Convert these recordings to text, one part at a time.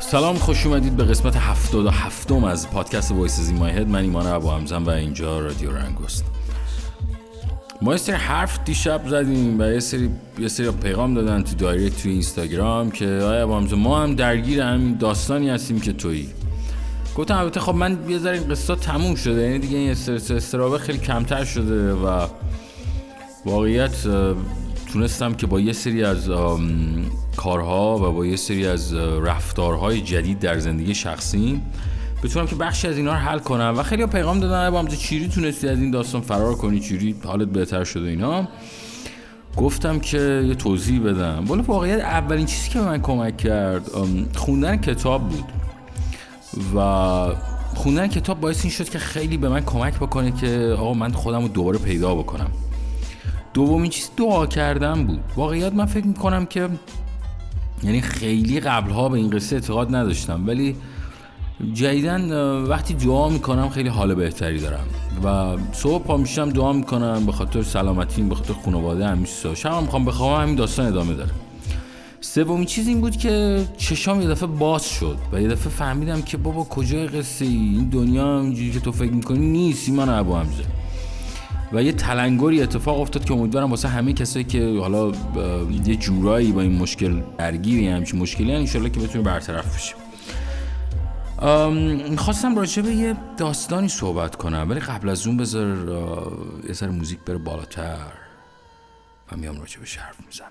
سلام، خوش اومدید به قسمت 77 از پادکست Voices in My Head. من ایمان ابوحمزه‌ام و اینجا رادیو رنگوست. ما یه سری حرف دیشب زدیم و یه سری پیغام دادن تو دایرکت تو اینستاگرام که آیا ابوحمزه ما هم درگیر همین داستانی هستیم که تویی. گفتم البته خب من یه ذره این قصه تموم شده، یعنی دیگه این استرابه خیلی کمتر شده و واقعیت تونستم که با یه سری از کارها و با یه سری از رفتارهای جدید در زندگی شخصی بتونم که بخشی از اینا رو حل کنم. و خیلی ها پیغام دادن با همزه چیری تونستی از این داستان فرار کنی، چیری حالت بهتر شده. اینا گفتم که یه توضیح بدم. ولی واقعیت اولین چیزی که به من کمک کرد خوندن کتاب بود و خوندن کتاب باعث این شد که خیلی به من کمک بکنه که آقا من خودم رو دوباره پیدا بکنم. دومین چیز دعا کردن بود. واقعیت من فکر میکنم که یعنی خیلی قبلها به این قصه اعتقاد نداشتم، ولی جدیدن وقتی دعا میکنم خیلی حال بهتری دارم و صبح پا میشم دعا میکنم به خاطر سلامتیم، به خاطر خانواده، همین چیزا. شب هم میخوام بخوام، همین داستان ادامه داره. سومین چیز این بود که چشام یه دفعه باز شد و یه دفعه فهمیدم که بابا کجای قصه ای، این دنیا اینجوری که تو فکر میکنی نیست. من ابوحمزه و یه تلنگری اتفاق افتاد که امیدوارم واسه همه کسایی که حالا یه جورایی با این مشکل درگیری، همچین مشکلی، ان شاءالله که بتونه برطرف بشه. خواستم راجع به یه داستانی صحبت کنم، ولی قبل از اون بذار یه سر موزیک بره بالاتر و میام راجع بهش حرف میزنم.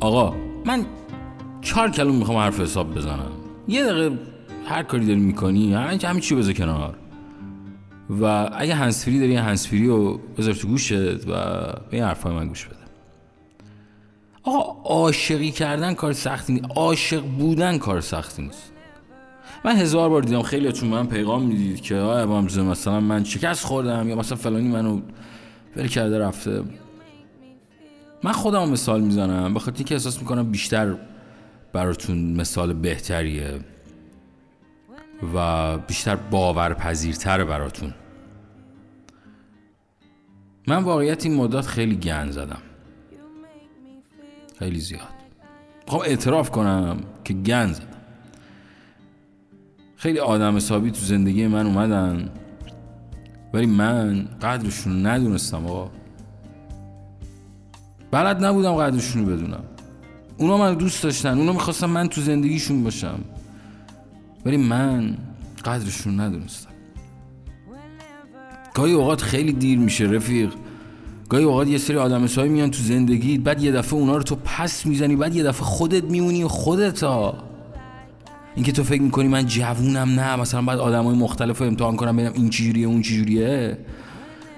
آقا من 4 کلمه میخوام حرف حساب بزنم. یه دقیقه هر کاری داری میکنی همین چی بذار کنار و اگه هنسفری داری هنسفری رو بذار تو گوشت و به این حرفای من گوش بده. آقا عاشقی کردن کار سختی نیست، عاشق بودن کار سختی نیست. من 1000 بار دیدم خیلیاتون من پیغام میدید که آیا ابوحمزه مثلا من شکست خوردم یا مثلا فلانی منو ول کرده رفته. من خودم مثال میزنم بخاطر اینکه احساس میکنم بیشتر براتون مثال بهتریه و بیشتر باورپذیرتره براتون. من واقعیت این مدت خیلی گند زدم، خیلی زیاد. میخوام اعتراف کنم که گند زدم. خیلی آدم حسابی تو زندگی من اومدن ولی من قدرشون ندونستم. آقا بلد نبودم قدرشون رو بدونم. اونا من دوست داشتن، اونا میخواستم من تو زندگیشون باشم ولی من قدرشون ندونستم. گاهی اوقات خیلی دیر میشه رفیق. گاهی اوقات یه سری آدم حسابی میان تو زندگی، بعد یه دفعه اونا رو تو پس میزنی، بعد یه دفعه خودت میمونی و خودتا. اینکه تو فکر میکنی من جوونم، نه مثلا بعد آدمای مختلف رو امتحان کنم ببینم این چجوریه اون چجوریه.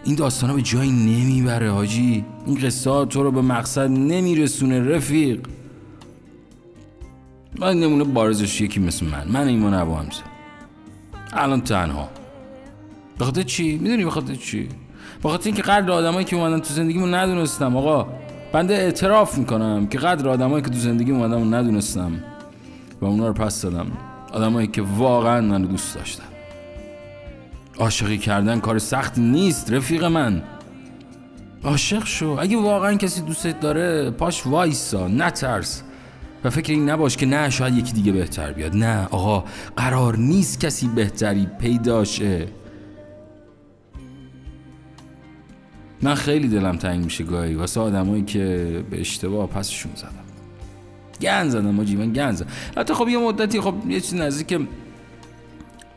این داستانا به جایی نمیبره حاجی. این قصه ها تو رو به مقصد نمیرسونه رفیق. باید نمونه بارزش یکی مثل من ایمان ابوحمزه. الان تنها. بخاطر چی؟ میدونی بخاطر چی؟ بخاطر اینکه قدر آدمایی که اومدن تو زندگیمو ندونستم. آقا بنده اعتراف میکنم که قدر آدمایی که تو زندگیم اومدن ندونستم و اونا رو پس دادم. آدمایی که واقعا منو دوست داشتن. عاشقی کردن کار سخت نیست رفیق من. عاشق شو. اگه واقعا کسی دوستت داره پاش وایسا، نترس و فکر این نباش که نه شاید یکی دیگه بهتر بیاد. نه آقا، قرار نیست کسی بهتری پیدا شه. من خیلی دلم تنگ میشه گاهی واسه آدمایی که به اشتباه پسشون زدم. گند زدم آجی، من گند زدم. حتی خب یه مدتی، خب یه چیز نزدیک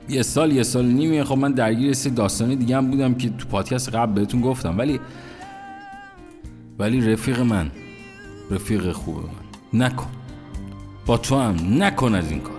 یه سال و نیمه خب من درگیر سری داستانی دیگه هم بودم که تو پادکست قبل بهتون گفتم، ولی رفیق خوب من نکن، با تو هم نکن از این کار.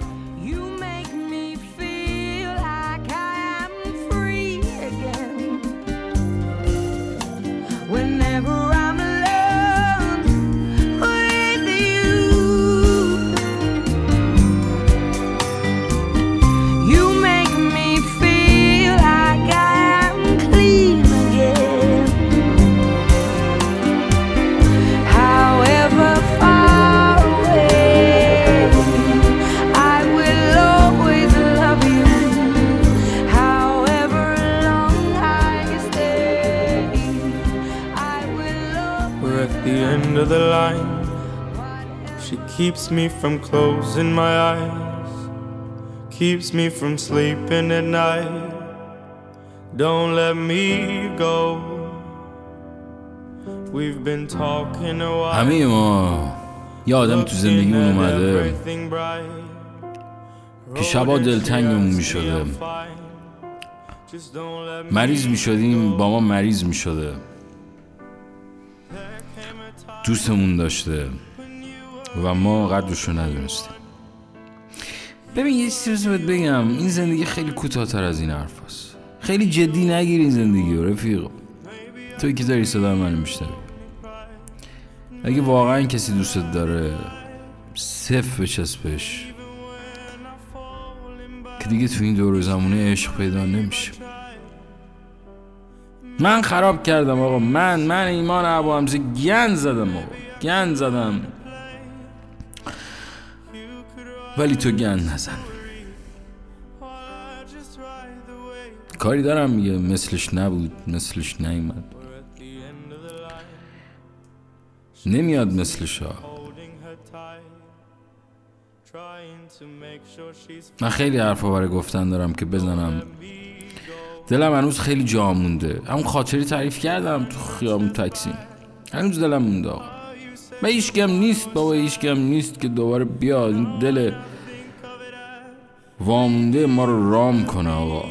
Keeps me from closing my eyes, keeps me from sleeping at night. Don't let me go. We've been talking a while. همه ما یه آدم تو زندگیمون اومده که شبا دلتنگمون میشده، مریض میشدیم، با ما مریض میشده، دوستمون داشته و ما قدرشو ندونستیم. ببین یه چیزی بهت بگم، این زندگی خیلی کوتاه‌تر از این حرف هست. خیلی جدی نگیر این زندگی رو رفیق. توی که داری صدا منو میشنوی، اگه واقعا کسی دوستت داره صف بچسبش که دیگه تو این دور زمونه عشق پیدا نمیشه. من خراب کردم آقا، من ایمان ابو حمزه گند زدم. ولی تو گند نزن. کاری دارم میگه، مثلش نبود، مثلش نیومد، نمیاد مثلش ها. من خیلی حرفا برای گفتن دارم که بزنم، دلم هنوز خیلی جا مونده. همون خاطری تعریف کردم تو خیابون تکسیم، هنوز دلم مونده. من هیچکم نیست بابا، هیچکم نیست که دوباره بیاد این دل وامونده ما رو رام کنه. آقا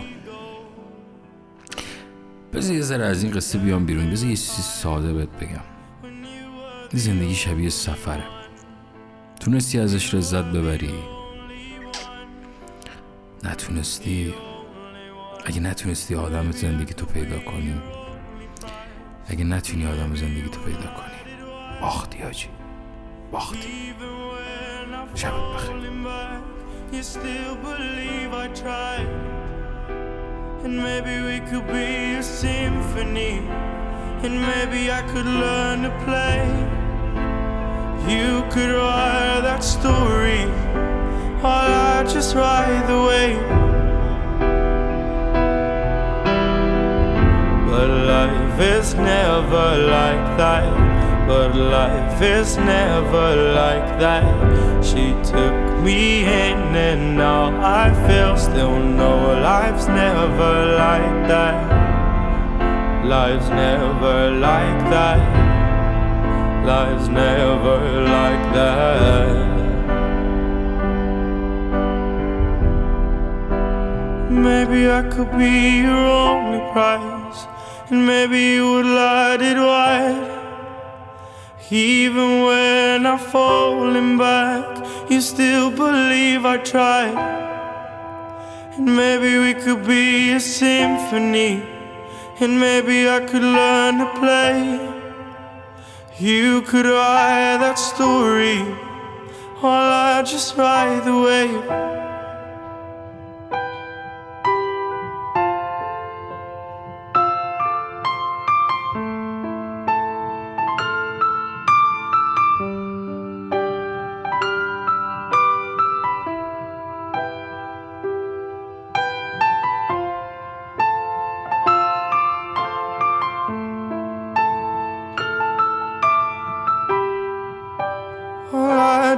بذار یه ذره از این قصه بیام بیرون، بذار یه چیز ساده بهت بگم. این زندگی شبیه سفره، تونستی ازش لذت ببری، نتونستی، اگه نتونستی آدم زندگی تو پیدا کنی، اگه نتونی آدم زندگی تو پیدا کنی، باختی آجی، باختی. شبت بخیر. You still believe I tried, and maybe we could be a symphony, and maybe I could learn to play. You could write that story while I just ride the wave. But life is never like that. But life is never like that. She took me in and now I feel still know life's never like that. Life's never like that. Life's never like that. Maybe I could be your only prize, and maybe you would light it wide. Even when I'm falling back, you still believe I tried. And maybe we could be a symphony, and maybe I could learn to play. You could write that story while I just ride the wave.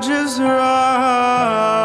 Just right.